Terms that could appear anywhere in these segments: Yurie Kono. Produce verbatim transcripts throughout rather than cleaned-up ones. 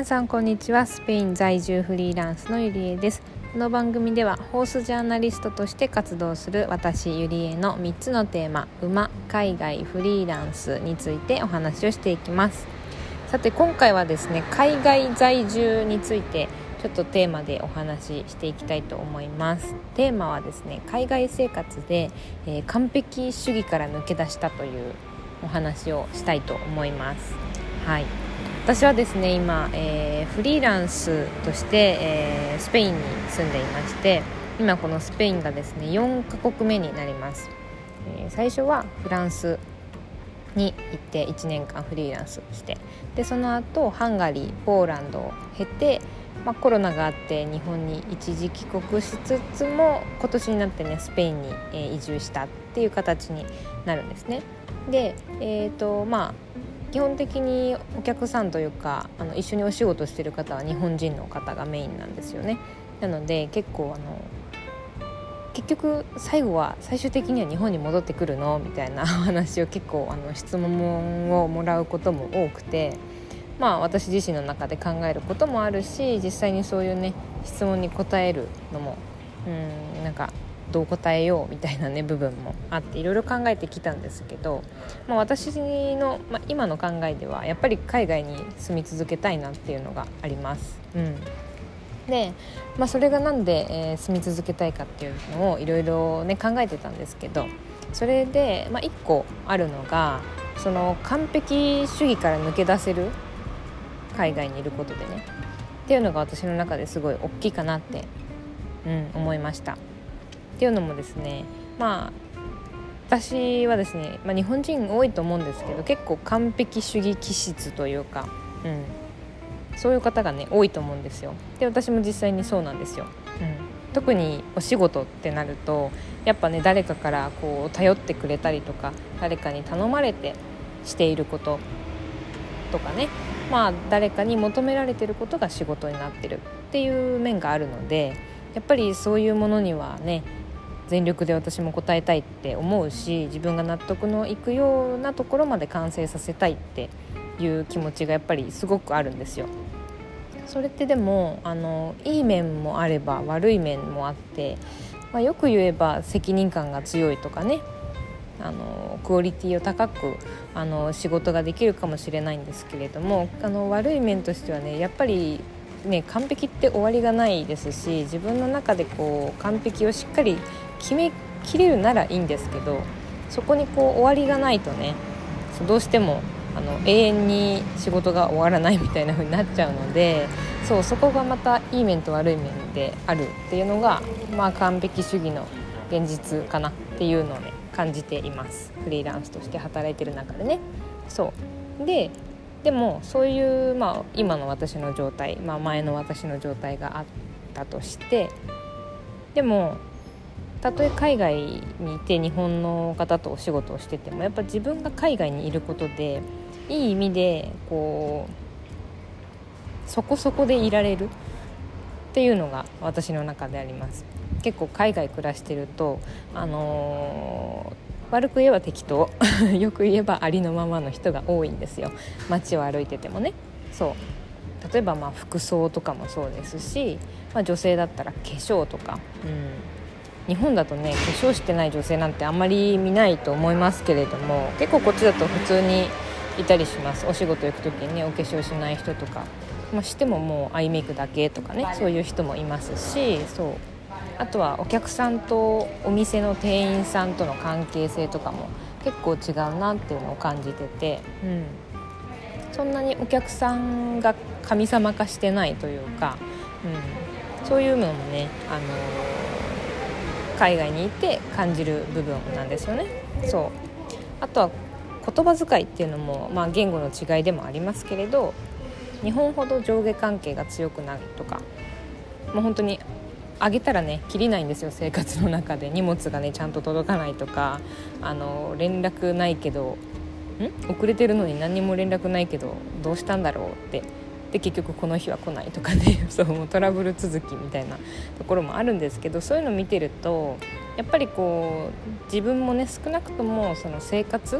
皆さんこんにちは。スペイン在住フリーランスのゆりえです。この番組ではホースジャーナリストとして活動する私ゆりえのみっつのテーマ、馬、海外、フリーランスについてお話をしていきます。さて今回はですね、海外在住についてちょっとテーマでお話ししていきたいと思います。テーマはですね、海外生活で、えー、完璧主義から抜け出したというお話をしたいと思います。はい、私はですね今、えー、フリーランスとして、えー、スペインに住んでいまして、今このスペインがですねよんかこくめになります。えー、最初はフランスに行っていちねんかんフリーランスして、でその後ハンガリー、ポーランドを経て、まあ、コロナがあって日本に一時帰国しつつも今年になってねスペインに、えー、移住したっていう形になるんですね。で、えーとまあ、基本的にお客さんというかあの一緒にお仕事してる方は日本人の方がメインなんですよね。なので結構あの結局最後は最終的には日本に戻ってくるのみたいな話を結構あの質問をもらうことも多くて、まあ、私自身の中で考えることもあるし、実際にそういうね質問に答えるのもうーんなんかどう答えようみたいなね部分もあっていろいろ考えてきたんですけど、まあ、私の、まあ、今の考えではやっぱり海外に住み続けたいなっていうのがあります。うん、で、まあ、それがなんで、えー、住み続けたいかっていうのをいろいろね考えてたんですけど、それで、まあ、いっこあるのがその完璧主義から抜け出せる海外にいることでねっていうのが私の中ですごい大きいかなって、うん、思いました。っていうのもですね、まあ私はですね、まあ、日本人多いと思うんですけど結構完璧主義気質というか、うん、そういう方がね多いと思うんですよ。で私も実際にそうなんですよ。うん、特にお仕事ってなるとやっぱね誰かからこう頼ってくれたりとか誰かに頼まれてしていることとかね、まあ、誰かに求められてることが仕事になってるっていう面があるので、やっぱりそういうものにはね全力で私も応えたいって思うし、自分が納得のいくようなところまで完成させたいっていう気持ちがやっぱりすごくあるんですよ。それってでもあのいい面もあれば悪い面もあって、まあ、よく言えば責任感が強いとかね、あのクオリティを高くあの仕事ができるかもしれないんですけれども、あの悪い面としてはねやっぱり、ね、完璧って終わりがないですし、自分の中でこう完璧をしっかり決めきれるならいいんですけど、そこにこう終わりがないとねどうしてもあの永遠に仕事が終わらないみたいな風になっちゃうので、 そう、そこがまたいい面と悪い面であるっていうのが、まあ、完璧主義の現実かなっていうのをね感じています。フリーランスとして働いてる中でね。そうで、でもそういう、まあ、今の私の状態、まあ、前の私の状態があったとして、でもたとえ海外にいて日本の方とお仕事をしててもやっぱ自分が海外にいることでいい意味でこうそこそこでいられるっていうのが私の中であります。結構海外暮らしてると、あのー、悪く言えば適当よく言えばありのままの人が多いんですよ。街を歩いててもね。そう例えばまあ服装とかもそうですし、まあ、女性だったら化粧とか、うん、日本だとね化粧してない女性なんてあんまり見ないと思いますけれども、結構こっちだと普通にいたりします。お仕事行く時にねお化粧しない人とか、まあ、してももうアイメイクだけとかね、そういう人もいますし、そうあとはお客さんとお店の店員さんとの関係性とかも結構違うなっていうのを感じてて、うん、そんなにお客さんが神様化してないというか、うん、そういうのもね、あのー、海外にいて感じる部分なんですよね。そうあとは言葉遣いっていうのも、まあ、言語の違いでもありますけれど、日本ほど上下関係が強くないとか、もう本当にあげたらねきりないんですよ。生活の中で荷物がねちゃんと届かないとか、あの連絡ないけどん遅れてるのに何にも連絡ないけどどうしたんだろうって、で結局この日は来ないとかねそうもうトラブル続きみたいなところもあるんですけど、そういうの見てるとやっぱりこう自分もね少なくともその生活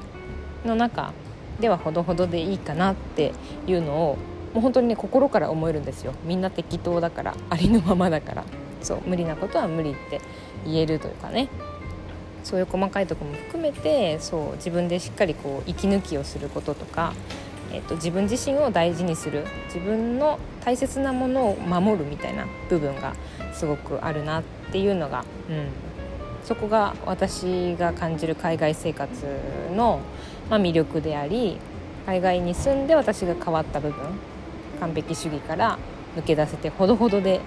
の中ではほどほどでいいかなっていうのをもう本当にね心から思えるんですよ。みんな適当だから、ありのままだから、そう無理なことは無理って言えるというかね、そういう細かいところも含めて、そう自分でしっかりこう息抜きをすることとか、えっと、自分自身を大事にする、自分の大切なものを守るみたいな部分がすごくあるなっていうのが、うん、そこが私が感じる海外生活の、まあ、魅力であり、海外に住んで私が変わった部分、完璧主義から抜け出せてほどほどで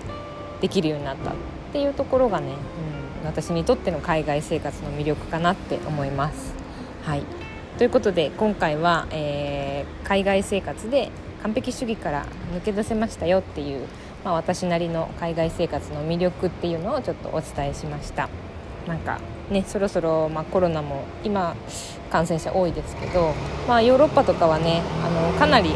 できるようになったっていうところがね、うん、私にとっての海外生活の魅力かなって思います。はい、ということで今回は、えー、海外生活で完璧主義から抜け出せましたよっていう、まあ、私なりの海外生活の魅力っていうのをちょっとお伝えしました。なんかね、そろそろ、まあ、コロナも今感染者多いですけど、まあ、ヨーロッパとかはね、あのかなり、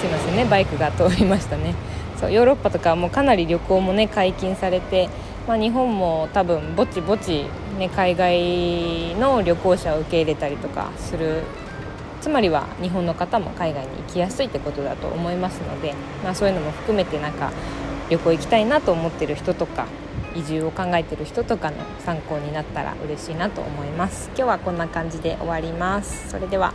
すいませんね、バイクが通りましたね。そう、ヨーロッパとかはもうかなり旅行もね解禁されて、まあ、日本も多分ぼちぼち、ね、海外の旅行者を受け入れたりとかする、つまりは日本の方も海外に行きやすいってことだと思いますので、まあ、そういうのも含めてなんか旅行行きたいなと思ってる人とか、移住を考えてる人とかの参考になったら嬉しいなと思います。今日はこんな感じで終わります。それでは。